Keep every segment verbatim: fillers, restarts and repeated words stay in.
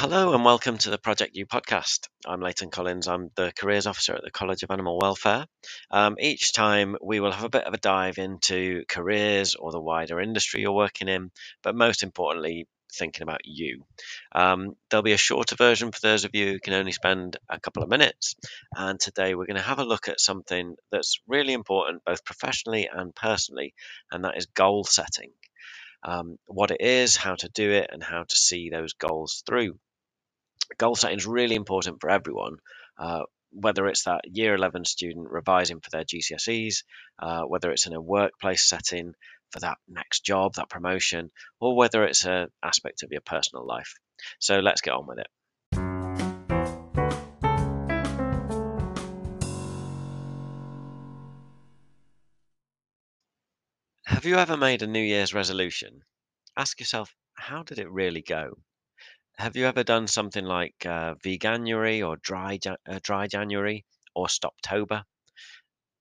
Hello and welcome to the Project U podcast. I'm Leighton Collins. I'm the Careers Officer at the College of Animal Welfare. Um, each time we will have a bit of a dive into careers or the wider industry you're working in, but most importantly, thinking about you. Um, there'll be a shorter version for those of you who can only spend a couple of minutes. And today we're going to have a look at something that's really important, both professionally and personally, and that is goal setting. Um, what it is, how to do it, and how to see those goals through. Goal setting is really important for everyone, uh, whether it's that year eleven student revising for their G C S Es, uh, whether it's in a workplace setting for that next job, that promotion, or whether it's an aspect of your personal life. So let's get on with it. Have you ever made a New Year's resolution? Ask yourself, how did it really go? Have you ever done something like uh, Veganuary or dry, uh, dry January or Stoptober?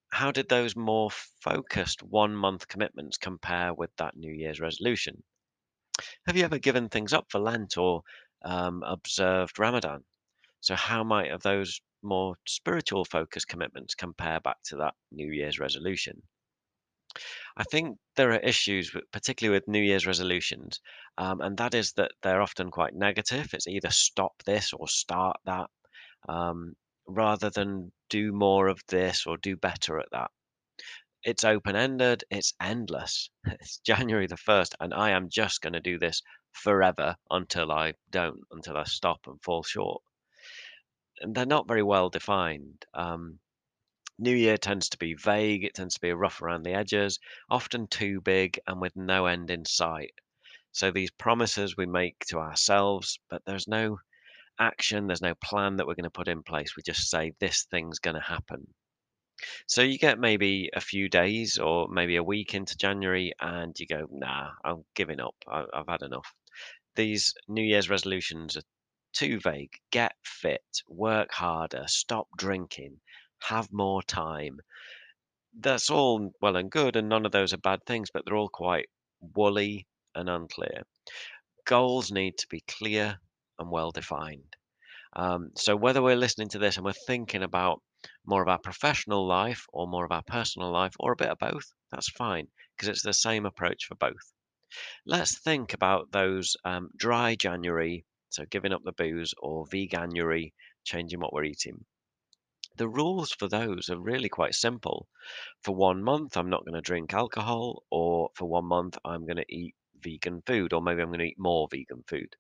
How did those more focused one-month commitments compare with that New Year's resolution? Have you ever given things up for Lent or um, observed Ramadan? So how might have those more spiritual-focused commitments compare back to that New Year's resolution? I think there are issues, with, particularly with New Year's resolutions, um, and that is that they're often quite negative. It's either stop this or start that, um, rather than do more of this or do better at that. It's open-ended, it's endless. It's January the first, and I am just going to do this forever until I don't, until I stop and fall short. And they're not very well defined. Um, New Year tends to be vague, it tends to be rough around the edges, often too big and with no end in sight. So these promises we make to ourselves, but there's no action, there's no plan that we're going to put in place. We just say this thing's going to happen. So you get maybe a few days or maybe a week into January and you go, nah, I'm giving up, I, I've had enough. These New Year's resolutions are too vague. Get fit, work harder, stop drinking, have more time. That's all well and good, and none of those are bad things, but they're all quite woolly and unclear. Goals need to be clear and well defined. Um, so whether we're listening to this and we're thinking about more of our professional life or more of our personal life or a bit of both, that's fine, because it's the same approach for both. Let's think about those um, dry January, so giving up the booze, or Veganuary, changing what we're eating. The rules for those are really quite simple. For one month, I'm not going to drink alcohol, or for one month, I'm going to eat vegan food, or maybe I'm going to eat more vegan food.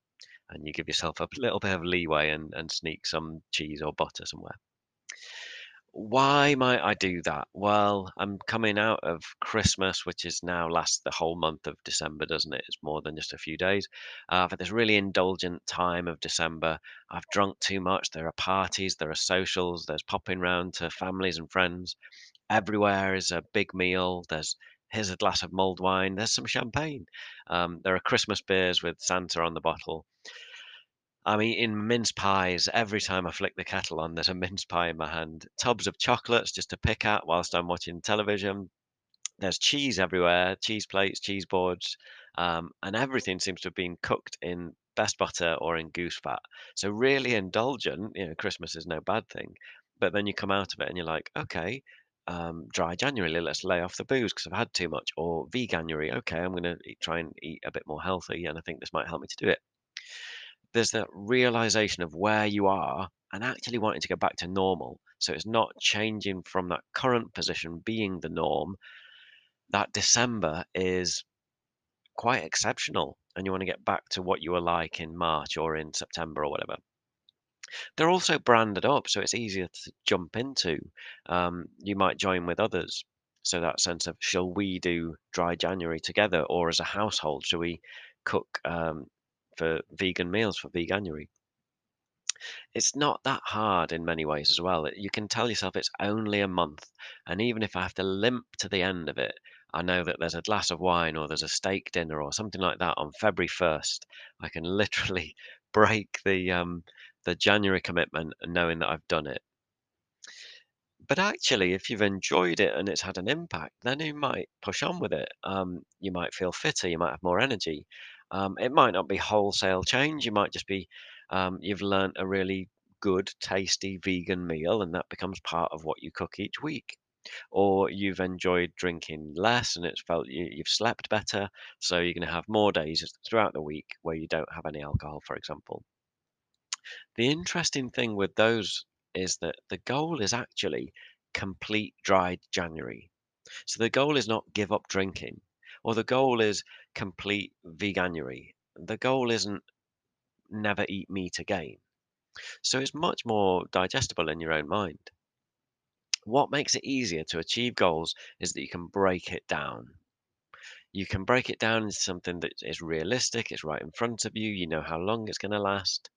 And you give yourself a little bit of leeway and, and sneak some cheese or butter somewhere. Why might I do that? Well, I'm coming out of Christmas, which is now lasts the whole month of December, doesn't it? It's more than just a few days. Uh, I've had this really indulgent time of December. I've drunk too much. There are parties, there are socials, there's popping round to families and friends. Everywhere is a big meal. There's here's a glass of mulled wine. There's some champagne. Um, there are Christmas beers with Santa on the bottle. I'm eating mince pies. Every time I flick the kettle on, there's a mince pie in my hand. Tubs of chocolates just to pick at whilst I'm watching television. There's cheese everywhere, cheese plates, cheese boards, um, and everything seems to have been cooked in best butter or in goose fat. So really indulgent, you know, Christmas is no bad thing. But then you come out of it and you're like, okay, um, dry January, let's lay off the booze because I've had too much. Or Veganuary, okay, I'm going to try and eat a bit more healthy and I think this might help me to do it. There's that realization of where you are and actually wanting to go back to normal. So it's not changing from that current position being the norm. That December is quite exceptional and you want to get back to what you were like in March or in September or whatever. They're also branded up, so it's easier to jump into. Um, you might join with others. So that sense of, shall we do dry January together? Or as a household, shall we cook um, for vegan meals for Veganuary? It's not that hard in many ways as well. You can tell yourself it's only a month, and even if I have to limp to the end of it, I know that there's a glass of wine or there's a steak dinner or something like that on February first. I can literally break the um, the January commitment knowing that I've done it. But actually, if you've enjoyed it and it's had an impact, then you might push on with it. Um, you might feel fitter, you might have more energy. Um, it might not be wholesale change. You might just be um, you've learned a really good, tasty vegan meal, and that becomes part of what you cook each week. Or you've enjoyed drinking less, and it's felt you, you've slept better, so you're going to have more days throughout the week where you don't have any alcohol, for example. The interesting thing with those is that the goal is actually complete dry January. So the goal is not give up drinking, or the goal is complete Veganuary. The goal isn't never eat meat again. So it's much more digestible in your own mind. What makes it easier to achieve goals is that you can break it down. You can break it down into something that is realistic, it's right in front of you, you know how long it's going to last.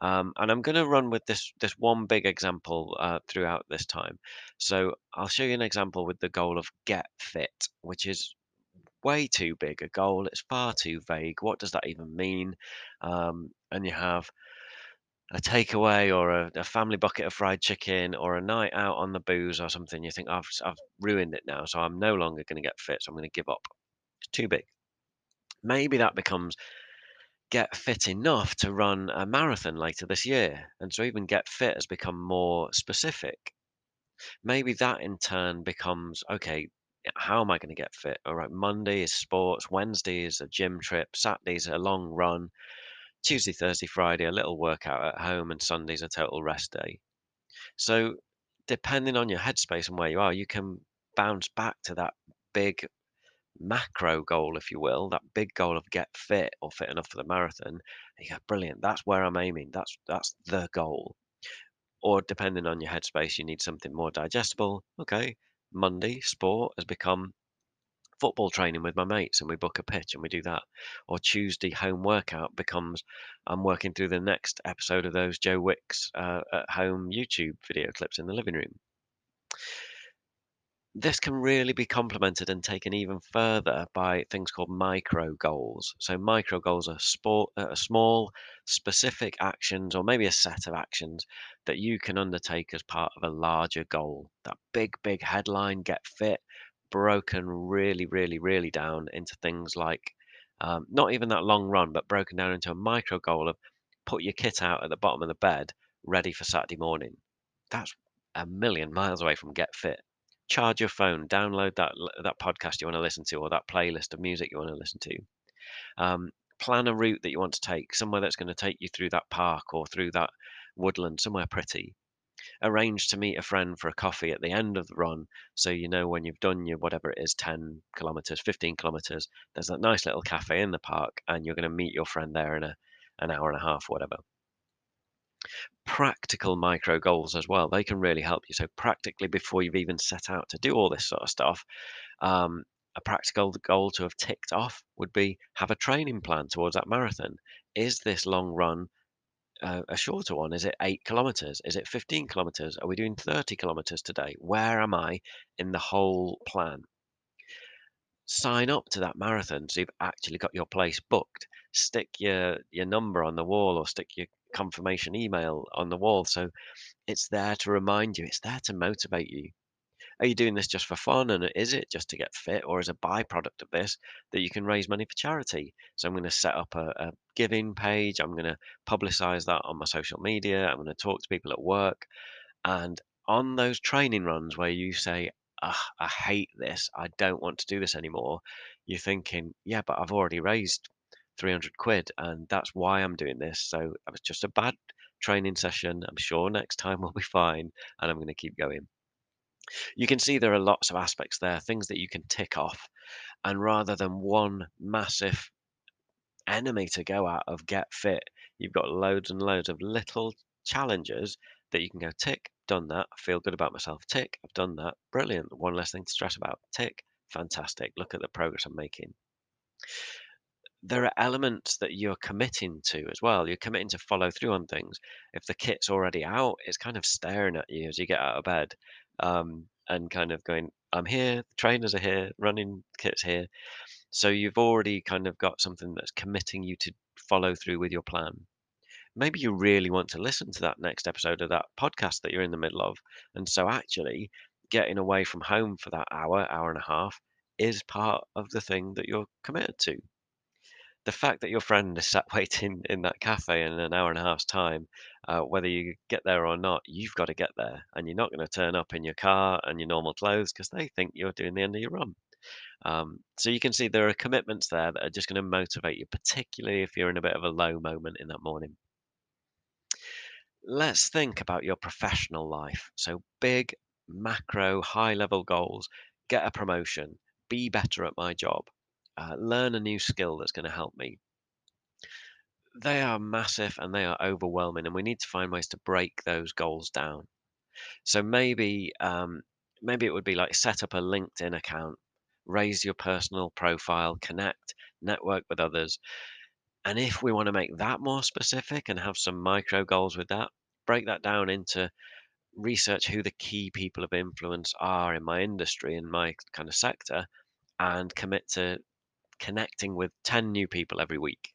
Um, and I'm going to run with this, this one big example uh, throughout this time. So I'll show you an example with the goal of get fit, which is way too big a goal. It's far too vague. What does that even mean? Um, and you have a takeaway or a, a family bucket of fried chicken or a night out on the booze or something. You think, I've, I've ruined it now, so I'm no longer going to get fit, so I'm going to give up. It's too big. Maybe that becomes get fit enough to run a marathon later this year. And so even get fit has become more specific. Maybe that in turn becomes, okay, how am I going to get fit? All right, Monday is sports, Wednesday is a gym trip, Saturday's a long run, Tuesday, Thursday, Friday, a little workout at home, and Sunday's a total rest day. So depending on your headspace and where you are, you can bounce back to that big macro goal, if you will, that big goal of get fit or fit enough for the marathon. And you go, brilliant, that's where I'm aiming. That's, that's the goal. Or depending on your headspace, you need something more digestible. Okay, Monday, sport has become football training with my mates, and we book a pitch and we do that. Or Tuesday home workout becomes I'm working through the next episode of those Joe Wicks uh, at home YouTube video clips in the living room. This can really be complemented and taken even further by things called micro goals. So micro goals are sport, uh, small, specific actions, or maybe a set of actions that you can undertake as part of a larger goal. That big, big headline, get fit, broken really, really, really down into things like, um, not even that long run, but broken down into a micro goal of put your kit out at the bottom of the bed, ready for Saturday morning. That's a million miles away from get fit. Charge your phone, download that that podcast you want to listen to, or that playlist of music you want to listen to. Um, plan a route that you want to take, somewhere that's going to take you through that park or through that woodland, somewhere pretty. Arrange to meet a friend for a coffee at the end of the run, so you know when you've done your whatever it is, ten kilometers, fifteen kilometers, there's that nice little cafe in the park, and you're going to meet your friend there in a, an hour and a half, whatever. Practical micro goals as well, they can really help you. So practically, before you've even set out to do all this sort of stuff, um, a practical goal to have ticked off would be have a training plan towards that marathon. Is this long run uh, a shorter one? Is it eight kilometers? Is it fifteen kilometers? Are we doing thirty kilometers today? Where am I in the whole plan? Sign up to that marathon so you've actually got your place booked. Stick your your number on the wall, or stick your confirmation email on the wall, so it's there to remind you, it's there to motivate you. Are you doing this just for fun, and is it just to get fit, or is a byproduct of this that you can raise money for charity? So I'm going to set up a, a giving page, I'm going to publicize that on my social media, I'm going to talk to people at work. And on those training runs where you say, ah, I hate this, I don't want to do this anymore, you're thinking, yeah, but I've already raised three hundred quid, and that's why I'm doing this. So it was just a bad training session. I'm sure next time we'll be fine, and I'm going to keep going. You can see there are lots of aspects there, things that you can tick off. And rather than one massive enemy to go out of get fit, you've got loads and loads of little challenges that you can go, tick, done that, I feel good about myself, tick, I've done that, brilliant, one less thing to stress about, tick, fantastic, look at the progress I'm making. There are elements that you're committing to as well. You're committing to follow through on things. If the kit's already out, it's kind of staring at you as you get out of bed, um, and kind of going, I'm here, the trainers are here, running kit's here. So you've already kind of got something that's committing you to follow through with your plan. Maybe you really want to listen to that next episode of that podcast that you're in the middle of. And so actually getting away from home for that hour, hour and a half is part of the thing that you're committed to. the fact that your friend is sat waiting in that cafe in an hour and a half's time, uh, whether you get there or not, you've got to get there, and you're not going to turn up in your car and your normal clothes because they think you're doing the end of your run. Um, so you can see there are commitments there that are just going to motivate you, particularly if you're in a bit of a low moment in that morning. Let's think about your professional life. So big, macro, high-level goals: get a promotion, be better at my job, uh, learn a new skill that's going to help me. They are massive and they are overwhelming, and we need to find ways to break those goals down. So maybe, um, maybe it would be like set up a LinkedIn account, raise your personal profile, connect, network with others. And if we want to make that more specific and have some micro goals with that, break that down into research who the key people of influence are in my industry, in my kind of sector, and commit to connecting with ten new people every week.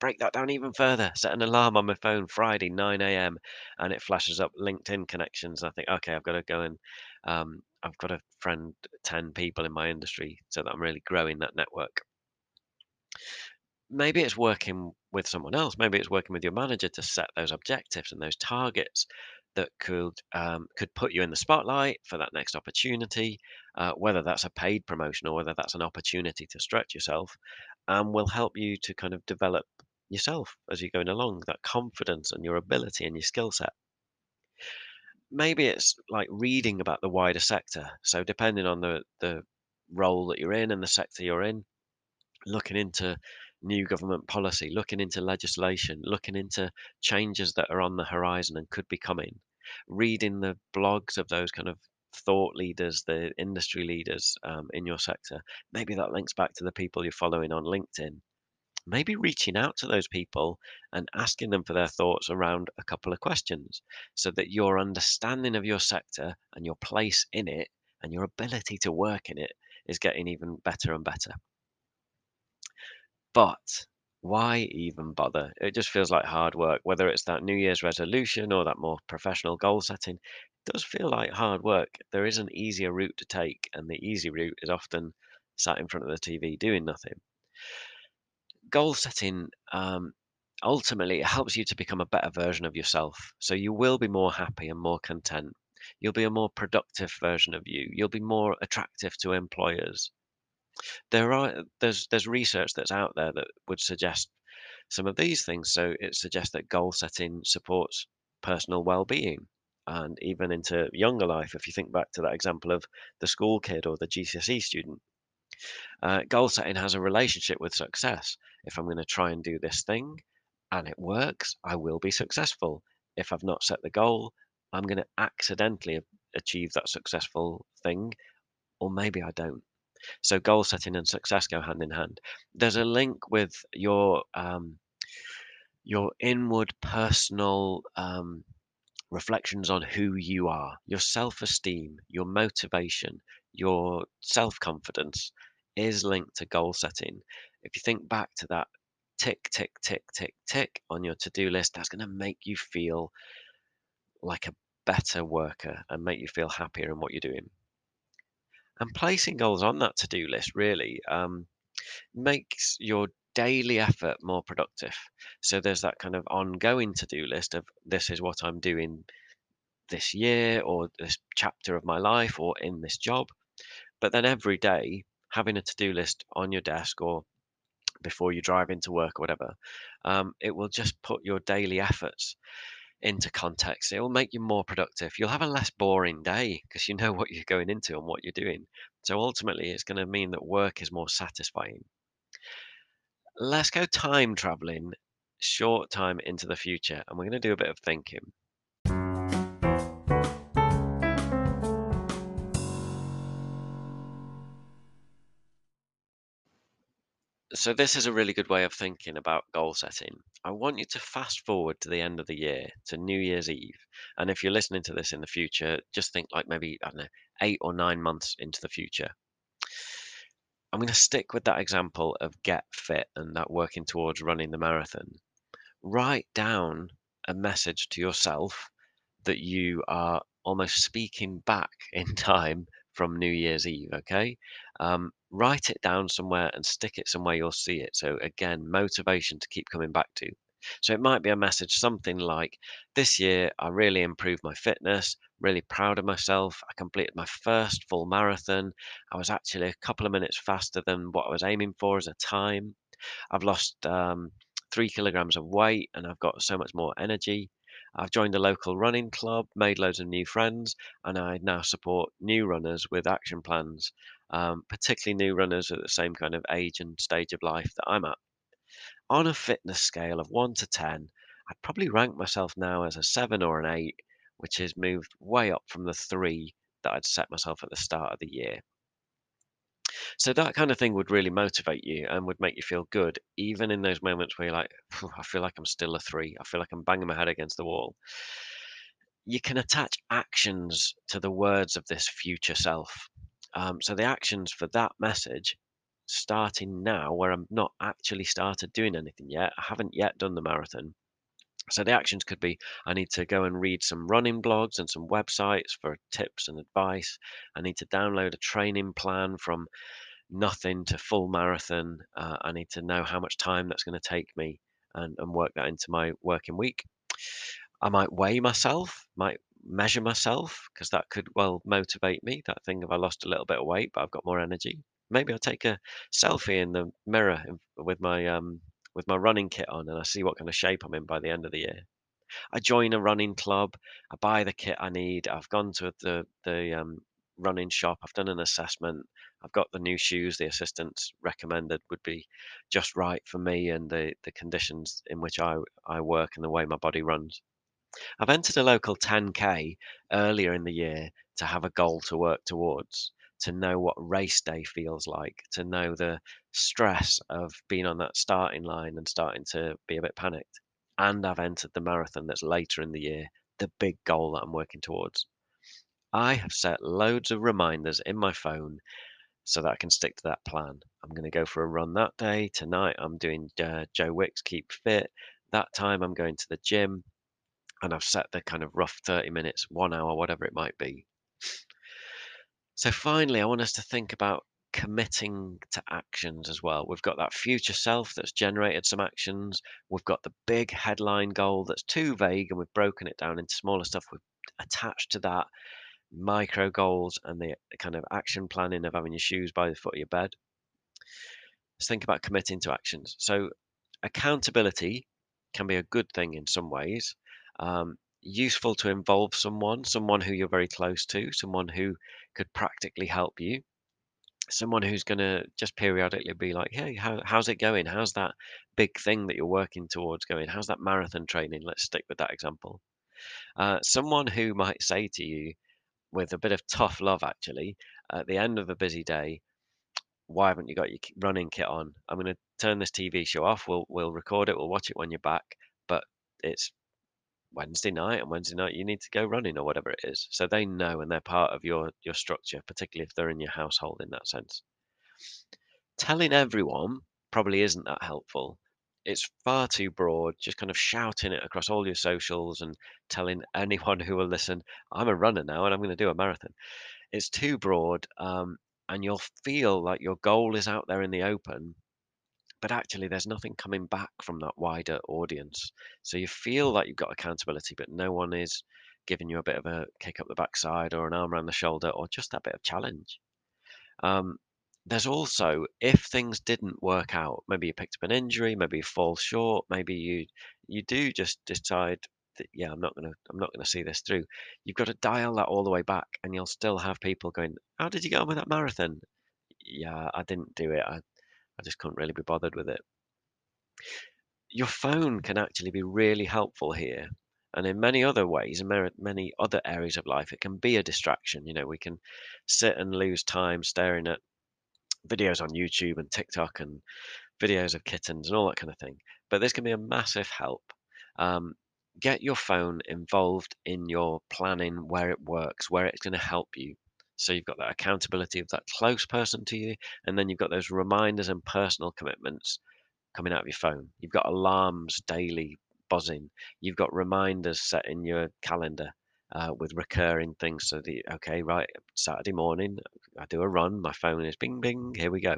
Break that down even further. Set an alarm on my phone, Friday, nine a m, and it flashes up LinkedIn connections. I think, okay, I've got to go and um, I've got to friend ten people in my industry so that I'm really growing that network. Maybe it's working with someone else. Maybe it's working with your manager to set those objectives and those targets that could um, could put you in the spotlight for that next opportunity, uh, whether that's a paid promotion or whether that's an opportunity to stretch yourself, and will help you to kind of develop yourself as you're going along, that confidence and your ability and your skill set. Maybe it's like reading about the wider sector. So depending on the, the role that you're in and the sector you're in, looking into new government policy, looking into legislation, looking into changes that are on the horizon and could be coming, reading the blogs of those kind of thought leaders, the industry leaders um, in your sector. Maybe that links back to the people you're following on LinkedIn. Maybe reaching out to those people and asking them for their thoughts around a couple of questions so that your understanding of your sector and your place in it and your ability to work in it is getting even better and better. But why even bother? It just feels like hard work, whether it's that New Year's resolution or that more professional goal setting. It does feel like hard work. There is an easier route to take, and the easy route is often sat in front of the T V doing nothing. Goal setting um, ultimately helps you to become a better version of yourself. So you will be more happy and more content. You'll be a more productive version of you. You'll be more attractive to employers. There are there's there's research that's out there that would suggest some of these things. So it suggests that goal setting supports personal well-being, and even into younger life. If you think back to that example of the school kid or the G C S E student, uh, goal setting has a relationship with success. If I'm going to try and do this thing and it works, I will be successful. If I've not set the goal, I'm going to accidentally achieve that successful thing, or maybe I don't. So goal setting and success go hand in hand. There's a link with your um, your inward personal um, reflections on who you are, your self-esteem, your motivation, your self-confidence is linked to goal setting. If you think back to that tick, tick, tick, tick, tick on your to-do list, that's going to make you feel like a better worker and make you feel happier in what you're doing. And placing goals on that to-do list really um, makes your daily effort more productive. So there's that kind of ongoing to-do list of this is what I'm doing this year or this chapter of my life or in this job. But then every day, having a to-do list on your desk or before you drive into work or whatever, um, it will just put your daily efforts into context. It will make you more productive. You'll have a less boring day because you know what you're going into and what you're doing. So ultimately, it's going to mean that work is more satisfying. Let's go time traveling short time into the future, and we're going to do a bit of thinking. So this is a really good way of thinking about goal setting. I want you to fast forward to the end of the year, to New Year's Eve. And if you're listening to this in the future, just think like maybe, I don't know, eight or nine months into the future. I'm going to stick with that example of get fit and that working towards running the marathon. Write down a message to yourself that you are almost speaking back in time from New Year's Eve. Okay, um, write it down somewhere and stick it somewhere you'll see it. So again, motivation to keep coming back to. So it might be a message something like, this year I really improved my fitness, really proud of myself, I completed my first full marathon, I was actually a couple of minutes faster than what I was aiming for as a time, I've lost um, three kilograms of weight and I've got so much more energy, I've joined a local running club, made loads of new friends, and I now support new runners with action plans, um, particularly new runners at the same kind of age and stage of life that I'm at. On a fitness scale of one to ten, I'd probably rank myself now as a seven or an eight, which is moved way up from the three that I'd set myself at the start of the year. So that kind of thing would really motivate you and would make you feel good, even in those moments where you're like, I feel like I'm still a three. I feel like I'm banging my head against the wall. You can attach actions to the words of this future self. Um, so the actions for that message, starting now, where I'm not actually started doing anything yet, I haven't yet done the marathon. So the actions could be, I need to go and read some running blogs and some websites for tips and advice. I need to download a training plan from nothing to full marathon. Uh, I need to know how much time that's going to take me and, and work that into my working week. I might weigh myself, might measure myself, because that could well motivate me. That thing of I lost a little bit of weight, but I've got more energy. Maybe I'll take a selfie in the mirror with my um, with my running kit on, and I see what kind of shape I'm in by the end of the year. I join a running club. I buy the kit I need. I've gone to the, the um, running shop. I've done an assessment. I've got the new shoes the assistants recommended would be just right for me and the, the conditions in which I, I work and the way my body runs. I've entered a local ten K earlier in the year to have a goal to work towards, to know what race day feels like, to know the stress of being on that starting line and starting to be a bit panicked. And I've entered the marathon that's later in the year, the big goal that I'm working towards. I have set loads of reminders in my phone so that I can stick to that plan. I'm going to go for a run that day. Tonight I'm doing uh, Joe Wicks, Keep Fit. That time I'm going to the gym, and I've set the kind of rough thirty minutes, one hour, whatever it might be. So finally, I want us to think about committing to actions as well. We've got that future self that's generated some actions. We've got the big headline goal that's too vague and we've broken it down into smaller stuff. We've attached to that micro goals and the kind of action planning of having your shoes by the foot of your bed. Let's think about committing to actions. So accountability can be a good thing in some ways. Um, useful to involve someone, someone who you're very close to, someone who could practically help you, someone who's going to just periodically be like, hey, how, how's it going? How's that big thing that you're working towards going? How's that marathon training? Let's stick with that example. Uh, someone who might say to you with a bit of tough love, actually, at the end of a busy day, why haven't you got your running kit on? I'm going to turn this T V show off. We'll, we'll record it. We'll watch it when you're back, but it's Wednesday night, and Wednesday night you need to go running or whatever it is. So they know and they're part of your your structure, particularly if they're in your household in that sense. Telling everyone probably isn't that helpful. It's far too broad, just kind of shouting it across all your socials and telling anyone who will listen, I'm a runner now and I'm going to do a marathon. It's too broad, um, and you'll feel like your goal is out there in the open, but actually there's nothing coming back from that wider audience. So you feel like you've got accountability, but no one is giving you a bit of a kick up the backside or an arm around the shoulder or just that bit of challenge. Um, there's also, if things didn't work out, maybe you picked up an injury, maybe you fall short, maybe you you do just decide that, yeah, I'm not gonna I'm not gonna see this through. You've got to dial that all the way back, and you'll still have people going, how did you get on with that marathon? Yeah, I didn't do it. I, I just couldn't really be bothered with it. Your phone can actually be really helpful here. And in many other ways, in many other areas of life, it can be a distraction. You know, we can sit and lose time staring at videos on YouTube and TikTok and videos of kittens and all that kind of thing. But this can be a massive help. Um, get your phone involved in your planning, where it works, where it's going to help you. So you've got that accountability of that close person to you, and then you've got those reminders and personal commitments coming out of your phone. You've got alarms daily buzzing. You've got reminders set in your calendar. uh, with recurring things. So the okay, right, Saturday morning, I do a run. My phone is bing, bing. Here we go.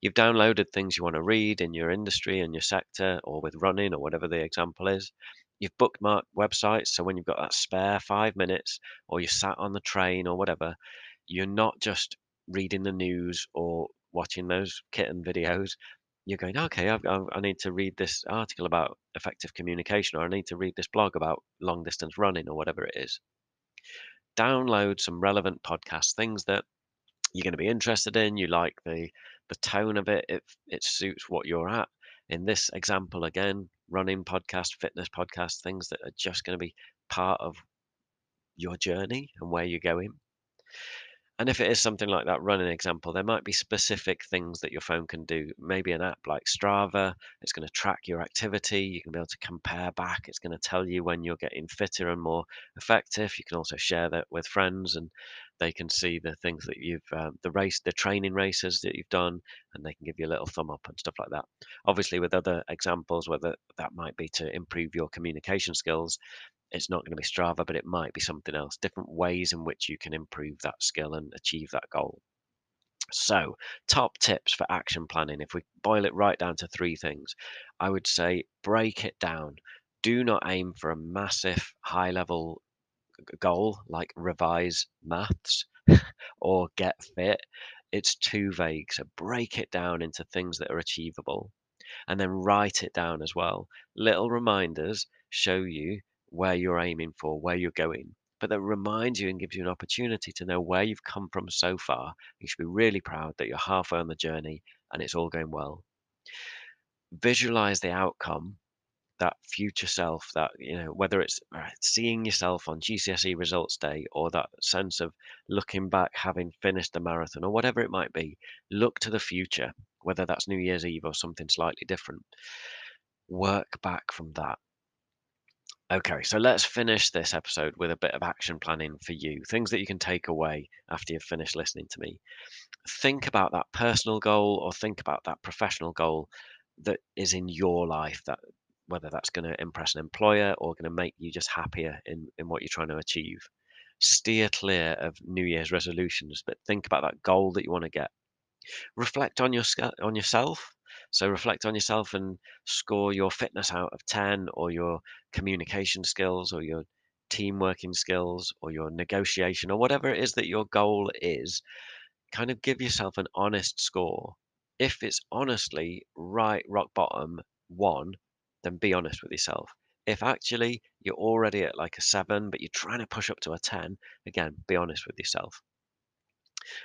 You've downloaded things you want to read in your industry and in your sector, or with running, or whatever the example is. You've bookmarked websites, so when you've got that spare five minutes, or you're sat on the train or whatever, you're not just reading the news or watching those kitten videos. You're going, okay, I've, I need to read this article about effective communication, or I need to read this blog about long distance running, or whatever it is. Download some relevant podcasts, things that you're going to be interested in. You like the the tone of it, it, it suits what you're at. In this example, again, running podcast, fitness podcast, things that are just going to be part of your journey and where you're going. And if it is something like that running example, there might be specific things that your phone can do. Maybe an app like Strava, it's going to track your activity. You can be able to compare back. It's going to tell you when you're getting fitter and more effective. You can also share that with friends, and they can see the things that you've, um, the race, the training races that you've done, and they can give you a little thumb up and stuff like that. Obviously, with other examples, whether that might be to improve your communication skills, it's not going to be Strava, but it might be something else, different ways in which you can improve that skill and achieve that goal. So top tips for action planning, if we boil it right down to three things, I would say break it down. Do not aim for a massive high level goal like revise maths or get fit. It's too vague. So break it down into things that are achievable, and then write it down as well. Little reminders show you where you're aiming for, where you're going, but that reminds you and gives you an opportunity to know where you've come from so far. You should be really proud that you're halfway on the journey and it's all going well. Visualize the outcome, that future self, that, you know, whether it's seeing yourself on G C S E results day, or that sense of looking back, having finished the marathon, or whatever it might be. Look to the future, whether that's New Year's Eve or something slightly different. Work back from that. Okay, so let's finish this episode with a bit of action planning for you, things that you can take away after you've finished listening to me. Think about that personal goal, or think about that professional goal that is in your life, that whether that's going to impress an employer or going to make you just happier in, in what you're trying to achieve. Steer clear of New Year's resolutions, but think about that goal that you want to get. Reflect on your on yourself. So reflect on yourself and score your fitness out of ten, or your communication skills, or your team working skills, or your negotiation, or whatever it is that your goal is. Kind of give yourself an honest score. If it's honestly right rock bottom one, then be honest with yourself. If actually you're already at like a seven, but you're trying to push up to a ten, again, be honest with yourself.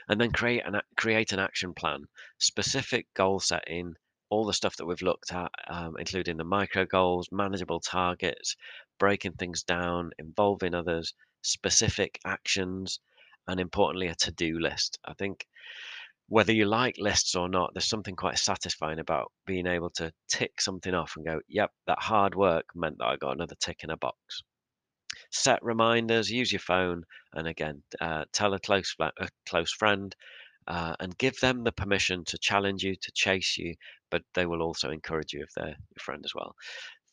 And then create an, create an action plan, specific goal setting, all the stuff that we've looked at, um, including the micro goals, manageable targets, breaking things down, involving others, specific actions, and importantly, a to-do list. I think whether you like lists or not, there's something quite satisfying about being able to tick something off and go, yep, that hard work meant that I got another tick in a box. Set reminders, use your phone, and again, uh, tell a close, a close friend. Uh, and give them the permission to challenge you, to chase you, but they will also encourage you if they're your friend as well.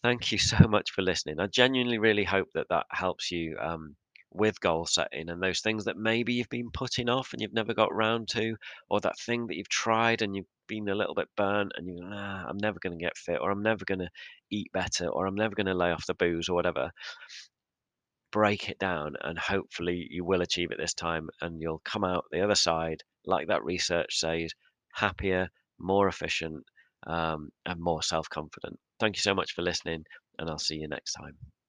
Thank you so much for listening. I genuinely really hope that that helps you um, with goal setting, and those things that maybe you've been putting off and you've never got round to, or that thing that you've tried and you've been a little bit burnt and you're, ah, I'm never going to get fit, or I'm never going to eat better, or I'm never going to lay off the booze, or whatever. Break it down, and hopefully you will achieve it this time, and you'll come out the other side, like that research says, happier, more efficient, um, and more self-confident. Thank you so much for listening, and I'll see you next time.